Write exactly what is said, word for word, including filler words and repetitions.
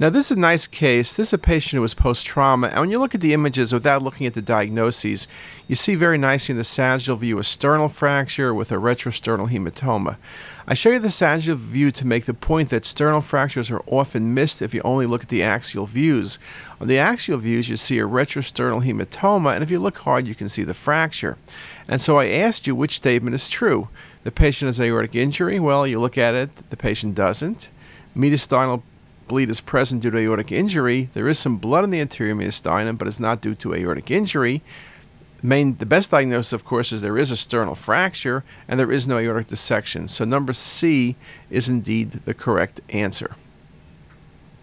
Now, this is a nice case. This is a patient who was post-trauma, and when you look at the images without looking at the diagnoses, you see very nicely in the sagittal view a sternal fracture with a retrosternal hematoma. I show you the sagittal view to make the point that sternal fractures are often missed if you only look at the axial views. On the axial views, you see a retrosternal hematoma, and if you look hard, you can see the fracture. And so I asked you which statement is true. The patient has aortic injury. Well, you look at it, the patient doesn't. Mediastinal bleed is present due to aortic injury. There is some blood in the anterior mediastinum, but it's not due to aortic injury. Main, the best diagnosis, of course, is there is a sternal fracture and there is no aortic dissection. So number C is indeed the correct answer.